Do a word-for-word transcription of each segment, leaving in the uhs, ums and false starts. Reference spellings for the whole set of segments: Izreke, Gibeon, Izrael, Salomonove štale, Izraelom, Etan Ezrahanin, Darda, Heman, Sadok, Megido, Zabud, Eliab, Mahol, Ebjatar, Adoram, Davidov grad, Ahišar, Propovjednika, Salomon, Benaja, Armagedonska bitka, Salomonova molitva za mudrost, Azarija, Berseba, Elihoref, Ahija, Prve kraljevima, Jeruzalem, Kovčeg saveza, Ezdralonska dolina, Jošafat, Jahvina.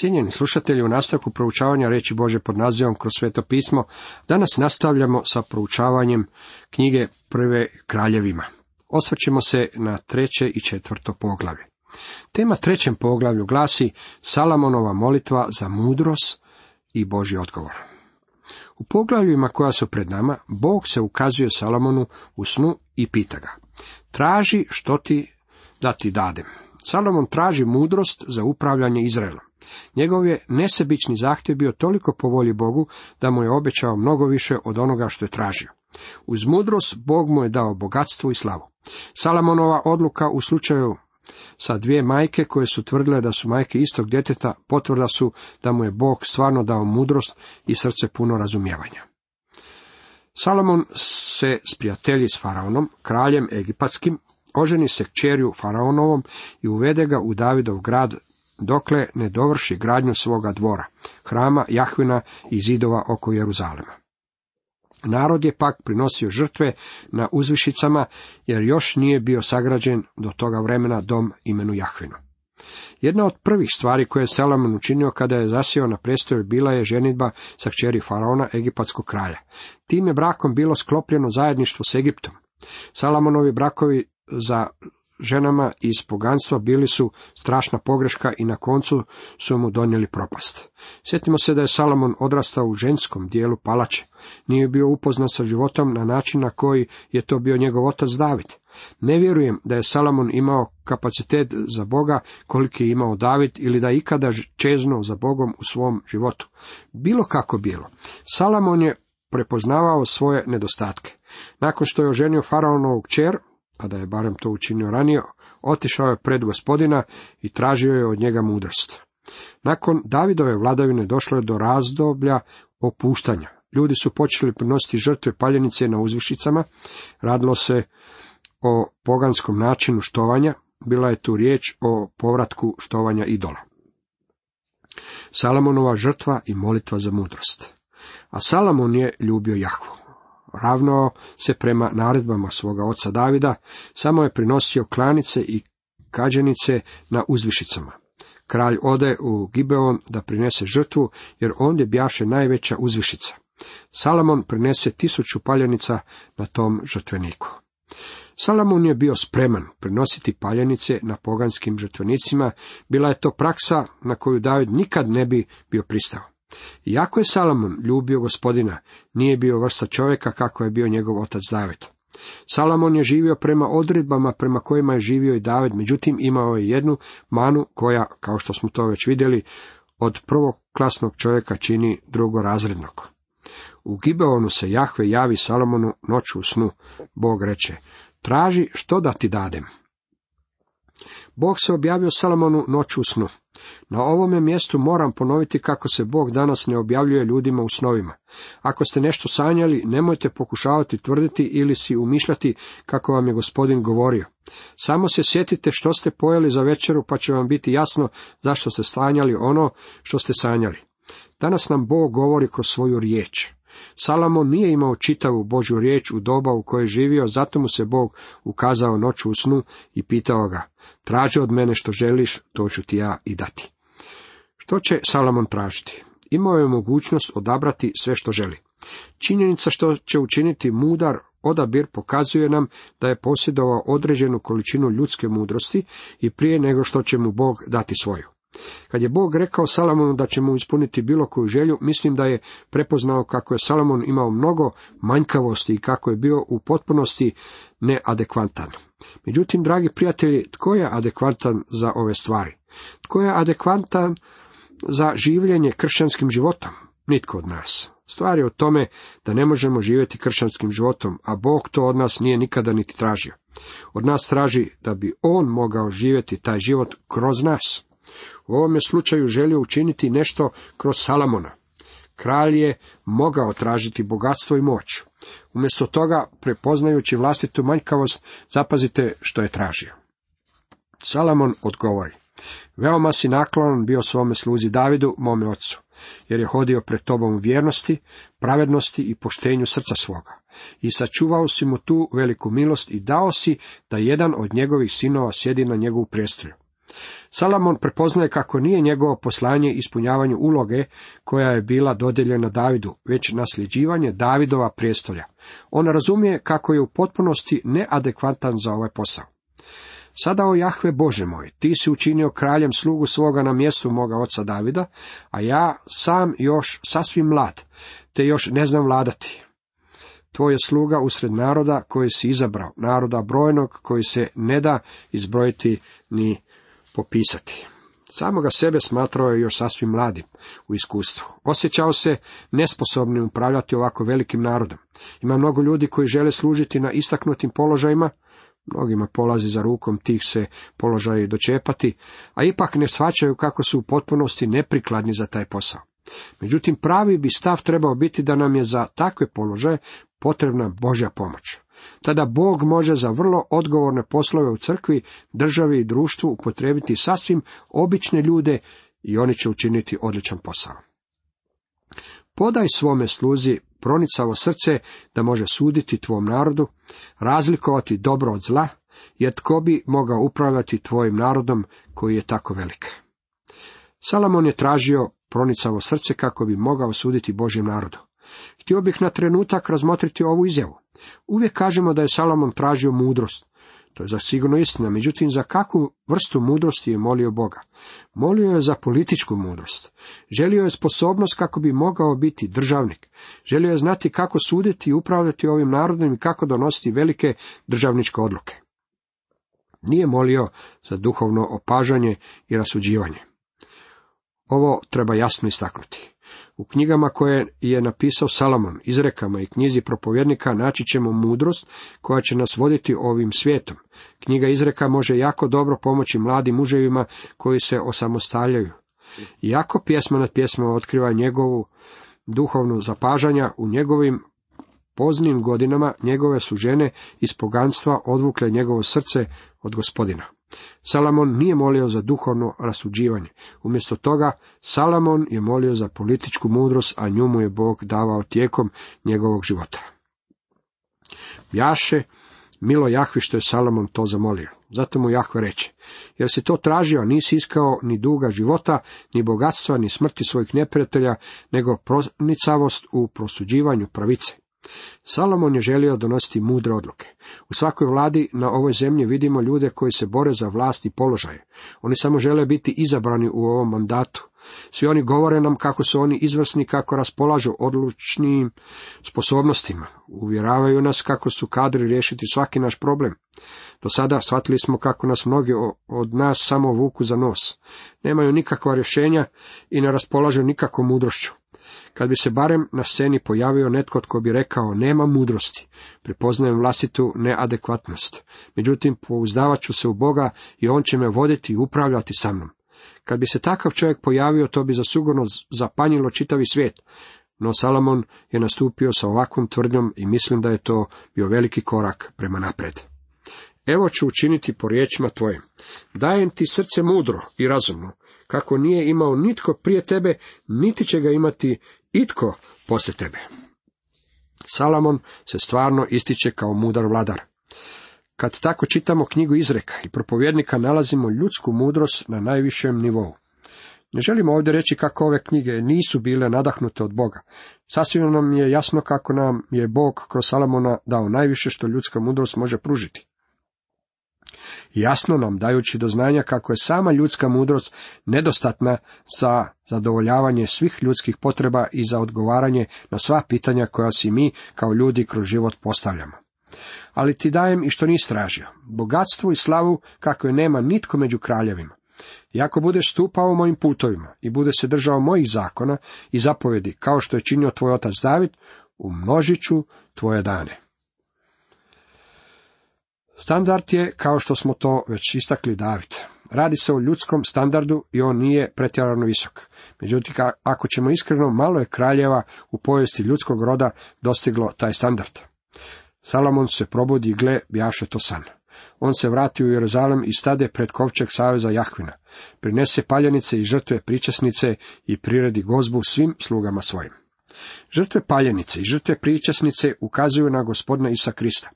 Cijenjeni slušatelji, u nastavku proučavanja riječi Božje pod nazivom Kroz sveto pismo, danas nastavljamo sa proučavanjem knjige Prve kraljevima. Osvrćemo se na treće i četvrto poglavlje. Tema trećem poglavlju glasi Salomonova molitva za mudrost i Božji odgovor. U poglavljima koja su pred nama, Bog se ukazuje Salomonu u snu i pita ga: traži što ti da ti dadem. Salomon traži mudrost za upravljanje Izraelom. Njegov je nesebični zahtjev bio toliko po volji Bogu da mu je obećao mnogo više od onoga što je tražio. Uz mudrost Bog mu je dao bogatstvo i slavu. Salomonova odluka u slučaju sa dvije majke koje su tvrdile da su majke istog djeteta, potvrda su da mu je Bog stvarno dao mudrost i srce puno razumijevanja. Salomon se sprijatelji s faraonom, kraljem egipatskim, oženi se kćerju faraonovom i uvede ga u Davidov grad dokle ne dovrši gradnju svoga dvora, hrama Jahvina i zidova oko Jeruzalema. Narod je pak prinosio žrtve na uzvišicama, jer još nije bio sagrađen do toga vremena dom imenu Jahvinu. Jedna od prvih stvari koje je Salomon učinio kada je zasjeo na prestolju bila je ženidba sa kćeri faraona, egipatskog kralja. Tim je brakom bilo sklopljeno zajedništvo s Egiptom. Salomonovi brakovi za ženama iz poganstva bili su strašna pogreška i na koncu su mu donijeli propast. Sjetimo se da je Salomon odrastao u ženskom dijelu palače. Nije bio upoznat sa životom na način na koji je to bio njegov otac David. Ne vjerujem da je Salomon imao kapacitet za Boga koliki je imao David ili da je ikada čeznuo za Bogom u svom životu. Bilo kako bilo, Salomon je prepoznavao svoje nedostatke. Nakon što je oženio faraonovu kćer, a da je barem to učinio ranije, otišao je pred Gospodina i tražio je od njega mudrost. Nakon Davidove vladavine došlo je do razdoblja opuštanja. Ljudi su počeli prinositi žrtve paljenice na uzvišicama. Radilo se o poganskom načinu štovanja. Bila je tu riječ o povratku štovanja idola. Salomonova žrtva i molitva za mudrost. A Salomon je ljubio Jahvu. Ravnao se prema naredbama svoga oca Davida, samo je prinosio klanice i kađenice na uzvišicama. Kralj ode u Gibeon da prinese žrtvu, jer ondje bjaše najveća uzvišica. Salomon prinese tisuću paljenica na tom žrtveniku. Salomon je bio spreman prinositi paljenice na poganskim žrtvenicima, bila je to praksa na koju David nikad ne bi bio pristao. Iako je Salomon ljubio Gospodina, nije bio vrsta čovjeka kako je bio njegov otac David. Salomon je živio prema odredbama prema kojima je živio i David, međutim imao je jednu manu koja, kao što smo to već vidjeli, od prvoklasnog čovjeka čini drugorazrednog. U Gibeonu se Jahve javi Salomonu noću u snu. Bog reče: traži što da ti dadem. Bog se objavio Salomonu noću u snu. Na ovome mjestu moram ponoviti kako se Bog danas ne objavljuje ljudima u snovima. Ako ste nešto sanjali, nemojte pokušavati tvrditi ili si umišljati kako vam je Gospodin govorio. Samo se sjetite što ste pojeli za večeru, pa će vam biti jasno zašto ste sanjali ono što ste sanjali. Danas nam Bog govori kroz svoju riječ. Salomon nije imao čitavu Božju riječ u doba u kojoj je živio, zato mu se Bog ukazao noću u snu i pitao ga: traži od mene što želiš, to ću ti ja i dati. Što će Salomon tražiti? Imao je mogućnost odabrati sve što želi. Činjenica što će učiniti mudar odabir pokazuje nam da je posjedovao određenu količinu ljudske mudrosti i prije nego što će mu Bog dati svoju. Kad je Bog rekao Salomonu da će mu ispuniti bilo koju želju, mislim da je prepoznao kako je Salomon imao mnogo manjkavosti i kako je bio u potpunosti neadekvantan. Međutim, dragi prijatelji, tko je adekvantan za ove stvari? Tko je adekvantan za življenje kršćanskim životom? Nitko od nas. Stvar je u tome da ne možemo živjeti kršćanskim životom, a Bog to od nas nije nikada niti tražio. Od nas traži da bi On mogao živjeti taj život kroz nas. U ovome slučaju želio učiniti nešto kroz Salomona. Kralj je mogao tražiti bogatstvo i moć. Umjesto toga, prepoznajući vlastitu manjkavost, zapazite što je tražio. Salomon odgovori: veoma si naklon bio svome sluzi Davidu, mome ocu, jer je hodio pred tobom u vjernosti, pravednosti i poštenju srca svoga. I sačuvao si mu tu veliku milost i dao si da jedan od njegovih sinova sjedi na njegovu prijestolju. Salomon prepoznaje kako nije njegovo poslanje ispunjavanju uloge koja je bila dodijeljena Davidu, već nasljeđivanje Davidova prijestolja. On razumije kako je u potpunosti neadekvatan za ovaj posao. Sada, o Jahve Bože moj, ti si učinio kraljem slugu svoga na mjestu moga oca Davida, a ja sam još sasvim mlad, te još ne znam vladati. Tvoj je sluga usred naroda koji si izabrao, naroda brojnog koji se ne da izbrojiti ni popisati. Samoga sebe smatrao je još sasvim mladim u iskustvu. Osjećao se nesposobnim upravljati ovako velikim narodom. Ima mnogo ljudi koji žele služiti na istaknutim položajima, mnogima polazi za rukom tih se položaja dočepati, a ipak ne shvaćaju kako su u potpunosti neprikladni za taj posao. Međutim, pravi bi stav trebao biti da nam je za takve položaje potrebna Božja pomoć. Tada Bog može za vrlo odgovorne poslove u crkvi, državi i društvu upotrijebiti sasvim obične ljude i oni će učiniti odličan posao. Podaj svome sluzi pronicavo srce da može suditi tvom narodu, razlikovati dobro od zla, jer tko bi mogao upravljati tvojim narodom koji je tako velik. Salomon je tražio pronicavo srce kako bi mogao suditi Božjem narodu. Htio bih na trenutak razmotriti ovu izjavu. Uvijek kažemo da je Salomon tražio mudrost. To je zasigurno istina, međutim za kakvu vrstu mudrosti je molio Boga? Molio je za političku mudrost. Želio je sposobnost kako bi mogao biti državnik. Želio je znati kako suditi i upravljati ovim narodom i kako donositi velike državničke odluke. Nije molio za duhovno opažanje i rasuđivanje. Ovo treba jasno istaknuti. U knjigama koje je napisao Salomon, Izrekama i knjizi Propovjednika naći ćemo mudrost koja će nas voditi ovim svijetom. Knjiga Izreka može jako dobro pomoći mladim muževima koji se osamostaljaju. Iako pjesma nad pjesmama otkriva njegovu duhovnu zapažanja, u njegovim poznim godinama njegove su žene iz poganstva odvukle njegovo srce od Gospodina. Salomon nije molio za duhovno rasuđivanje. Umjesto toga, Salomon je molio za političku mudrost, a nju mu je Bog davao tijekom njegovog života. Jaše, milo Jahvi što je Salomon to zamolio. Zato mu Jahve reče, jer si to tražio, nisi iskao ni duga života, ni bogatstva, ni smrti svojih neprijatelja, nego pronicavost u prosuđivanju pravice. Salomon je želio donositi mudre odluke. U svakoj vladi na ovoj zemlji vidimo ljude koji se bore za vlast i položaje. Oni samo žele biti izabrani u ovom mandatu. Svi oni govore nam kako su oni izvrsni, kako raspolažu odlučnim sposobnostima. Uvjeravaju nas kako su kadri riješiti svaki naš problem. Do sada shvatili smo kako nas mnogi od nas samo vuku za nos. Nemaju nikakva rješenja i ne raspolažu nikakvom mudrošću. Kad bi se barem na sceni pojavio netko tko bi rekao, nema mudrosti, prepoznajem vlastitu neadekvatnost. Međutim, pouzdavat ću se u Boga i On će me voditi i upravljati sa mnom. Kad bi se takav čovjek pojavio, to bi zasigurno zapanjilo čitavi svijet. No Salomon je nastupio sa ovakvom tvrdnjom i mislim da je to bio veliki korak prema naprijed. Evo ću učiniti po riječima tvojim. Dajem ti srce mudro i razumno, kako nije imao nitko prije tebe, niti će ga imati itko poslije tebe. Salomon se stvarno ističe kao mudar vladar. Kad tako čitamo knjigu Izreka i Propovjednika, nalazimo ljudsku mudrost na najvišem nivou. Ne želimo ovdje reći kako ove knjige nisu bile nadahnute od Boga. Sasvim nam je jasno kako nam je Bog kroz Salomona dao najviše što ljudska mudrost može pružiti. Jasno nam dajući do znanja kako je sama ljudska mudrost nedostatna za zadovoljavanje svih ljudskih potreba i za odgovaranje na sva pitanja koja si mi kao ljudi kroz život postavljamo. Ali ti dajem i što nisi tražio, bogatstvo i slavu kakve nema nitko među kraljevima. I ako budeš stupao mojim putovima i budeš se držao mojih zakona i zapovjedi kao što je činio tvoj otac David, umnožit ću tvoje dane. Standard je, kao što smo to već istakli, David. Radi se o ljudskom standardu i on nije pretjerano visok. Međutim, ako ćemo iskreno, malo je kraljeva u povijesti ljudskog roda dostiglo taj standard. Salomon se probudi i gle, bjaše to san. On se vrati u Jeruzalem i stade pred Kovčeg saveza Jahvina. Prinese paljenice i žrtve pričesnice i priredi gozbu svim slugama svojim. Žrtve paljenice i žrtve pričesnice ukazuju na Gospodina Isusa Krista.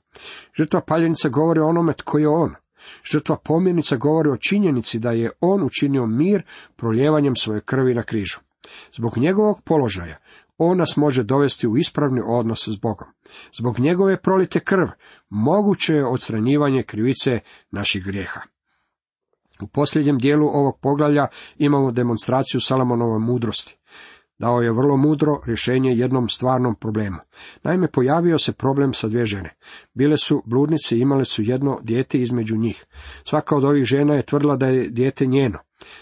Žrtva paljenice govori o onome tko je on. Žrtva pomjenica govori o činjenici da je on učinio mir proljevanjem svoje krvi na križu. Zbog njegovog položaja on nas može dovesti u ispravni odnos s Bogom. Zbog njegove prolite krv moguće je odstranjivanje krivice naših grijeha. U posljednjem dijelu ovog poglavlja imamo demonstraciju Salomonove mudrosti. Dao je vrlo mudro rješenje jednom stvarnom problemu. Naime, pojavio se problem sa dvije žene. Bile su bludnice i imale su jedno dijete između njih. Svaka od ovih žena je tvrdila da je dijete njeno.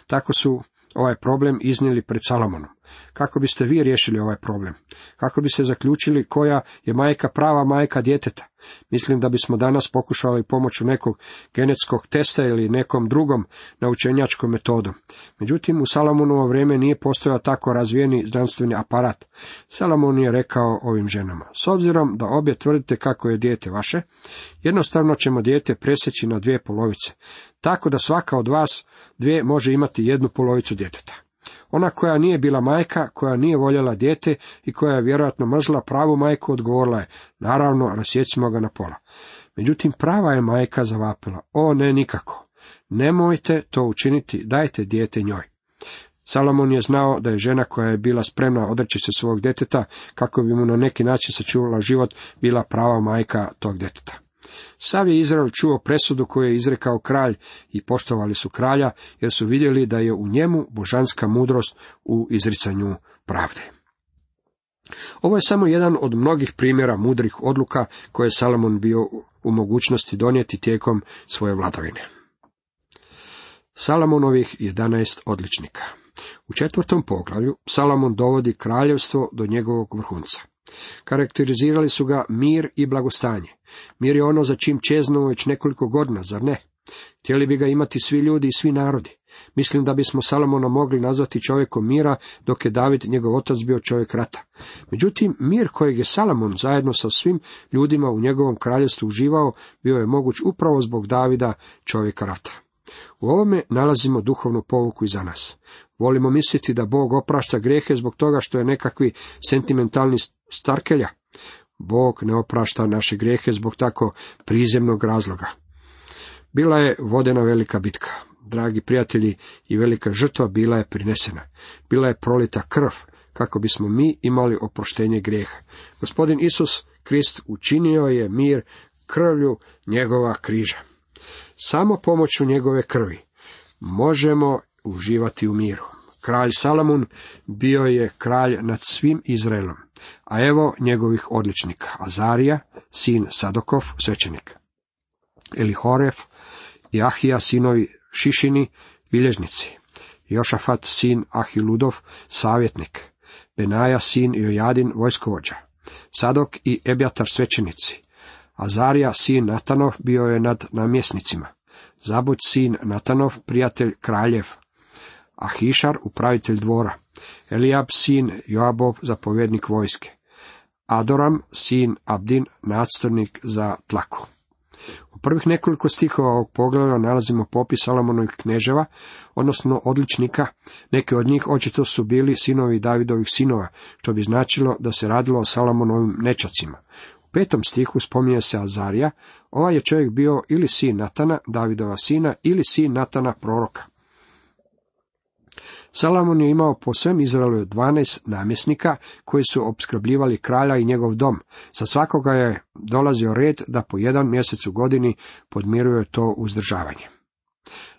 Tako su ovaj problem iznijeli pred Salomonom. Kako biste vi riješili ovaj problem? Kako biste zaključili koja je majka prava majka djeteta? Mislim da bismo danas pokušali pomoću nekog genetskog testa ili nekom drugom naučenjačkom metodom. Međutim, u Salomonovo vrijeme nije postojao tako razvijeni znanstveni aparat. Salomon je rekao ovim ženama: s obzirom da obje tvrdite kako je dijete vaše, jednostavno ćemo dijete presjeći na dvije polovice, tako da svaka od vas dvije može imati jednu polovicu djeteta. Ona koja nije bila majka, koja nije voljela dijete i koja je vjerojatno mrzla pravu majku, odgovorila je: naravno, rasjecimo ga na pola. Međutim, prava je majka zavapila: o ne, nikako, nemojte to učiniti, dajte dijete njoj. Salomon je znao da je žena koja je bila spremna odreći se svog djeteta kako bi mu na neki način sačuvala život bila prava majka tog djeteta. Sav je Izrael čuo presudu koju je izrekao kralj i poštovali su kralja, jer su vidjeli da je u njemu božanska mudrost u izricanju pravde. Ovo je samo jedan od mnogih primjera mudrih odluka koje je Salomon bio u mogućnosti donijeti tijekom svoje vladavine. Salomonovih jedanaest odličnika. U četvrtom poglavlju Salomon dovodi kraljevstvo do njegovog vrhunca. Karakterizirali su ga mir i blagostanje. Mir je ono za čim čeznuo već nekoliko godina, zar ne? Htjeli bi ga imati svi ljudi i svi narodi. Mislim da bismo Salomona mogli nazvati čovjekom mira, dok je David, njegov otac, bio čovjek rata. Međutim, mir kojeg je Salomon zajedno sa svim ljudima u njegovom kraljevstvu uživao, bio je moguć upravo zbog Davida, čovjeka rata. U ovome nalazimo duhovnu pouku i za nas. Volimo misliti da Bog oprašta grijehe zbog toga što je nekakvi sentimentalni starkelja. Bog ne oprašta naše grijehe zbog tako prizemnog razloga. Bila je vodena velika bitka, dragi prijatelji, i velika žrtva bila je prinesena. Bila je prolita krv kako bismo mi imali oproštenje grijeha. Gospodin Isus Krist učinio je mir krvlju njegova križa. Samo pomoću njegove krvi možemo uživati u miru. Kralj Salomon bio je kralj nad svim Izraelom, a evo njegovih odličnika: Azarija, sin Sadokov, svećenik; Elihoref i Ahija, sinovi Šišini, bilježnici; Jošafat, sin Ahiludov, savjetnik; Benaja, sin Jojadin, vojskovođa; Sadok i Ebjatar, svećenici; Azarija, sin Natanov, bio je nad namjesnicima; Zabud, sin Natanov, prijatelj kraljev; Ahišar, upravitelj dvora; Eliab, sin Joabov, zapovjednik vojske; Adoram, sin Abdin, nadstojnik za tlaku. U prvih nekoliko stihova ovog poglavlja nalazimo popis Salomonovih kneževa, odnosno odličnika. Neki od njih očito su bili sinovi Davidovih sinova, što bi značilo da se radilo o Salomonovim nečacima. U petom stihu spominje se Azarija. Ovaj je čovjek bio ili sin Natana, Davidova sina, ili sin Natana, proroka. Salomon je imao po svem Izraelu dvanaest namjesnika koji su opskrbljivali kralja i njegov dom. Sa svakoga je dolazio red da po jedan mjesec u godini podmiruje to uzdržavanje.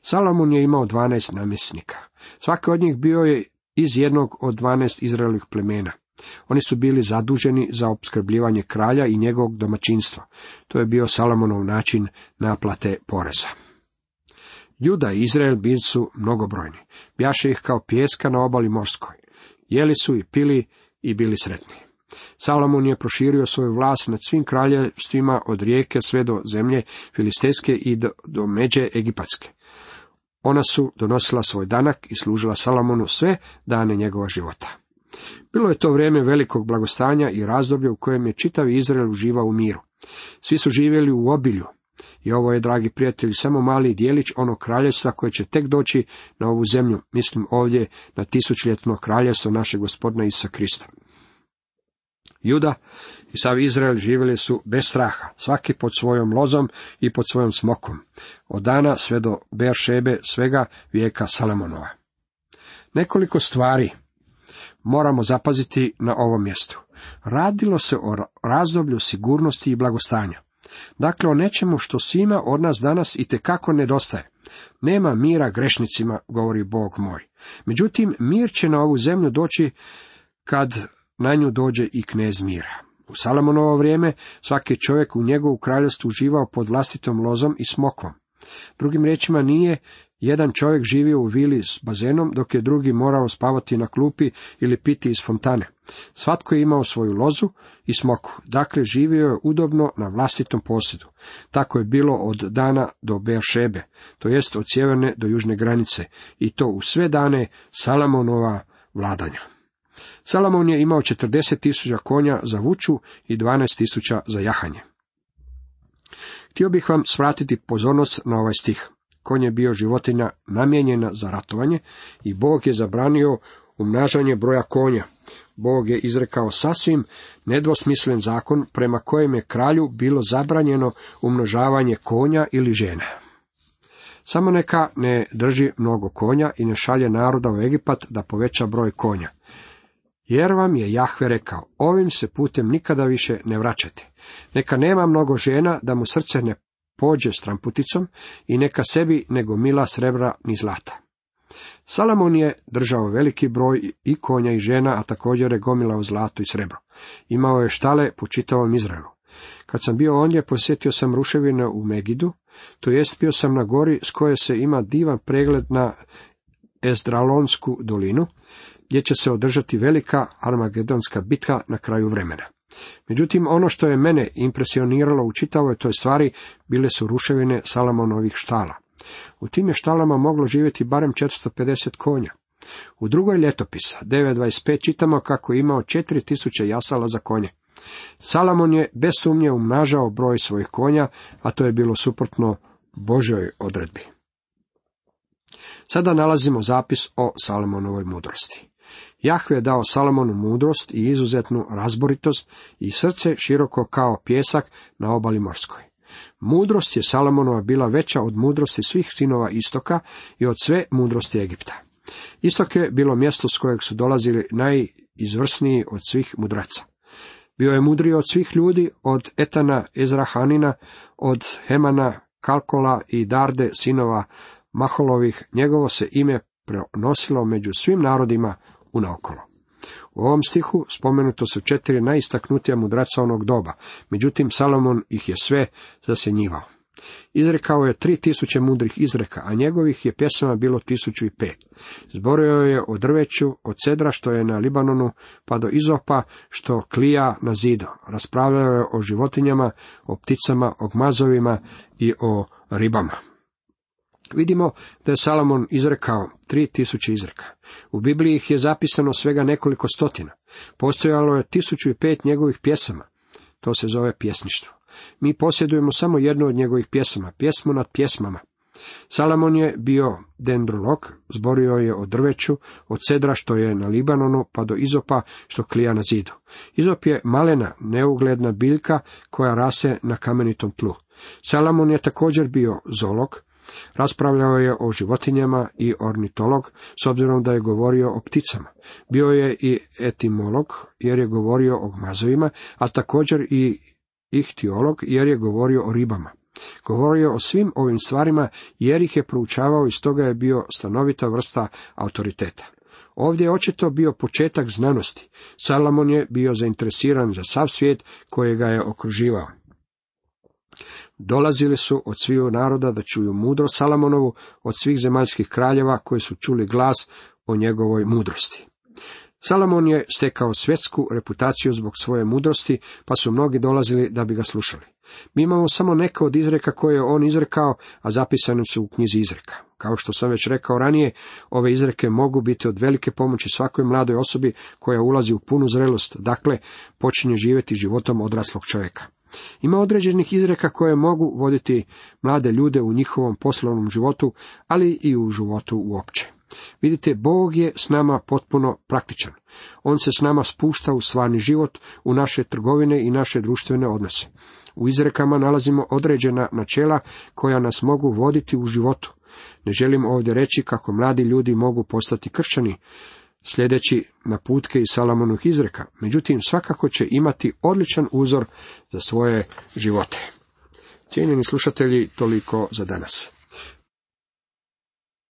Salomon je imao dvanaest namjesnika. Svaki od njih bio je iz jednog od dvanaest Izraelovih plemena. Oni su bili zaduženi za opskrbljivanje kralja i njegovog domaćinstva. To je bio Salomonov način naplate poreza. Juda i Izrael bili su mnogobrojni, bjaše ih kao pijeska na obali morskoj. Jeli su i pili i bili sretni. Salomon je proširio svoju vlast nad svim kraljevstvima od rijeke sve do zemlje filistejske i do, do međe egipatske. Ona su donosila svoj danak i služila Salomonu sve dane njegova života. Bilo je to vrijeme velikog blagostanja i razdoblje u kojem je čitavi Izrael uživao u miru. Svi su živjeli u obilju. I ovo je, dragi prijatelji, samo mali dijelić onog kraljevstva koje će tek doći na ovu zemlju, mislim ovdje na tisućljetno kraljevstvo našeg gospodina Isusa Krista. Juda i sav Izrael živjeli su bez straha, svaki pod svojom lozom i pod svojom smokom, od dana sve do Beršebe, svega vijeka Salomonova. Nekoliko stvari moramo zapaziti na ovom mjestu. Radilo se o razdoblju sigurnosti i blagostanja. Dakle, o nečemu što svima od nas danas itekako nedostaje. Nema mira grešnicima, govori Bog moj. Međutim, mir će na ovu zemlju doći kad na nju dođe i knez mira. U Salomonovo vrijeme svaki čovjek u njegovu kraljevstvu uživao pod vlastitom lozom i smokom. Drugim riječima, nije jedan čovjek živio u vili s bazenom, dok je drugi morao spavati na klupi ili piti iz fontane. Svatko je imao svoju lozu i smoku, dakle živio je udobno na vlastitom posjedu. Tako je bilo od Dana do Beršebe, to jest od sjeverne do južne granice, i to u sve dane Salomonova vladanja. Salomon je imao četrdeset tisuća konja za vuču i dvanaest tisuća za jahanje. Htio bih vam svratiti pozornost na ovaj stih. Konj je bio životinja namijenjena za ratovanje i Bog je zabranio umnažanje broja konja. Bog je izrekao sasvim nedvosmislen zakon prema kojem je kralju bilo zabranjeno umnožavanje konja ili žena. Samo neka ne drži mnogo konja i ne šalje naroda u Egipat da poveća broj konja. Jer vam je Jahve rekao, ovim se putem nikada više ne vraćate. Neka nema mnogo žena da mu srce ne pođe stramputicom i neka sebi ne gomila srebra ni zlata. Salomon je držao veliki broj i konja i žena, a također je gomilao zlato i srebro. Imao je štale po čitavom Izraelu. Kad sam bio ondje, posjetio sam ruševine u Megidu, to jest bio sam na gori s koje se ima divan pregled na Ezdralonsku dolinu, gdje će se održati velika Armagedonska bitka na kraju vremena. Međutim, ono što je mene impresioniralo u čitavoj toj stvari bile su ruševine Salomonovih štala. U tim je štalama moglo živjeti barem četiristo pedeset konja. U drugoj ljetopisa, devet dvadeset pet, čitamo kako je imao četiri tisuće jasala za konje. Salomon je bez sumnje umnažao broj svojih konja, a to je bilo suprotno Božjoj odredbi. Sada nalazimo zapis o Salomonovoj mudrosti. Jahve je dao Salomonu mudrost i izuzetnu razboritost i srce široko kao pjesak na obali morskoj. Mudrost je Salomonova bila veća od mudrosti svih sinova Istoka i od sve mudrosti Egipta. Istok je bilo mjesto s kojeg su dolazili najizvrsniji od svih mudraca. Bio je mudriji od svih ljudi, od Etana Ezrahanina, od Hemana, Kalkola i Darde, sinova Maholovih. Njegovo se ime prenosilo među svim narodima unaokolo. U ovom stihu spomenuto su četiri najistaknutija mudraca onog doba, međutim Salomon ih je sve zasjenjivao. Izrekao je tri tisuće mudrih izreka, a njegovih je pjesama bilo tisuću i pet. Zborio je o drveću, od cedra što je na Libanonu, pa do izopa što klija na zidu. Raspravljao je o životinjama, o pticama, o gmazovima i o ribama. Vidimo da je Salomon izrekao tri tisuće izreka. U Bibliji ih je zapisano svega nekoliko stotina. Postojalo je tisuću i pet njegovih pjesama. To se zove pjesništvo. Mi posjedujemo samo jednu od njegovih pjesama, pjesmu nad pjesmama. Salomon je bio dendrolog, zborio je o drveću, od cedra što je na Libanonu, pa do izopa što klija na zidu. Izop je malena, neugledna biljka koja rase na kamenitom tlu. Salomon je također bio zoolog. Raspravljao je o životinjama i ornitolog, s obzirom da je govorio o pticama. Bio je i etimolog, jer je govorio o gmazovima, a također i ihtiolog, jer je govorio o ribama. Govorio o svim ovim stvarima, jer ih je proučavao i stoga je bio stanovita vrsta autoriteta. Ovdje je očito bio početak znanosti. Salomon je bio zainteresiran za sav svijet koji ga je okruživao. Dolazili su od sviju naroda da čuju mudrost Salomonovu, od svih zemaljskih kraljeva koji su čuli glas o njegovoj mudrosti. Salomon je stekao svjetsku reputaciju zbog svoje mudrosti, pa su mnogi dolazili da bi ga slušali. Mi imamo samo neke od izreka koje je on izrekao, a zapisane su u knjizi izreka. Kao što sam već rekao ranije, ove izreke mogu biti od velike pomoći svakoj mladoj osobi koja ulazi u punu zrelost, dakle počinje živjeti životom odraslog čovjeka. Ima određenih izreka koje mogu voditi mlade ljude u njihovom poslovnom životu, ali i u životu uopće. Vidite, Bog je s nama potpuno praktičan. On se s nama spušta u stvarni život, u naše trgovine i naše društvene odnose. U izrekama nalazimo određena načela koja nas mogu voditi u životu. Ne želim ovdje reći kako mladi ljudi mogu postati kršćani, sljedeći naputke iz Salomonovih izreka, međutim svakako će imati odličan uzor za svoje živote. Cijenjeni slušatelji, toliko za danas.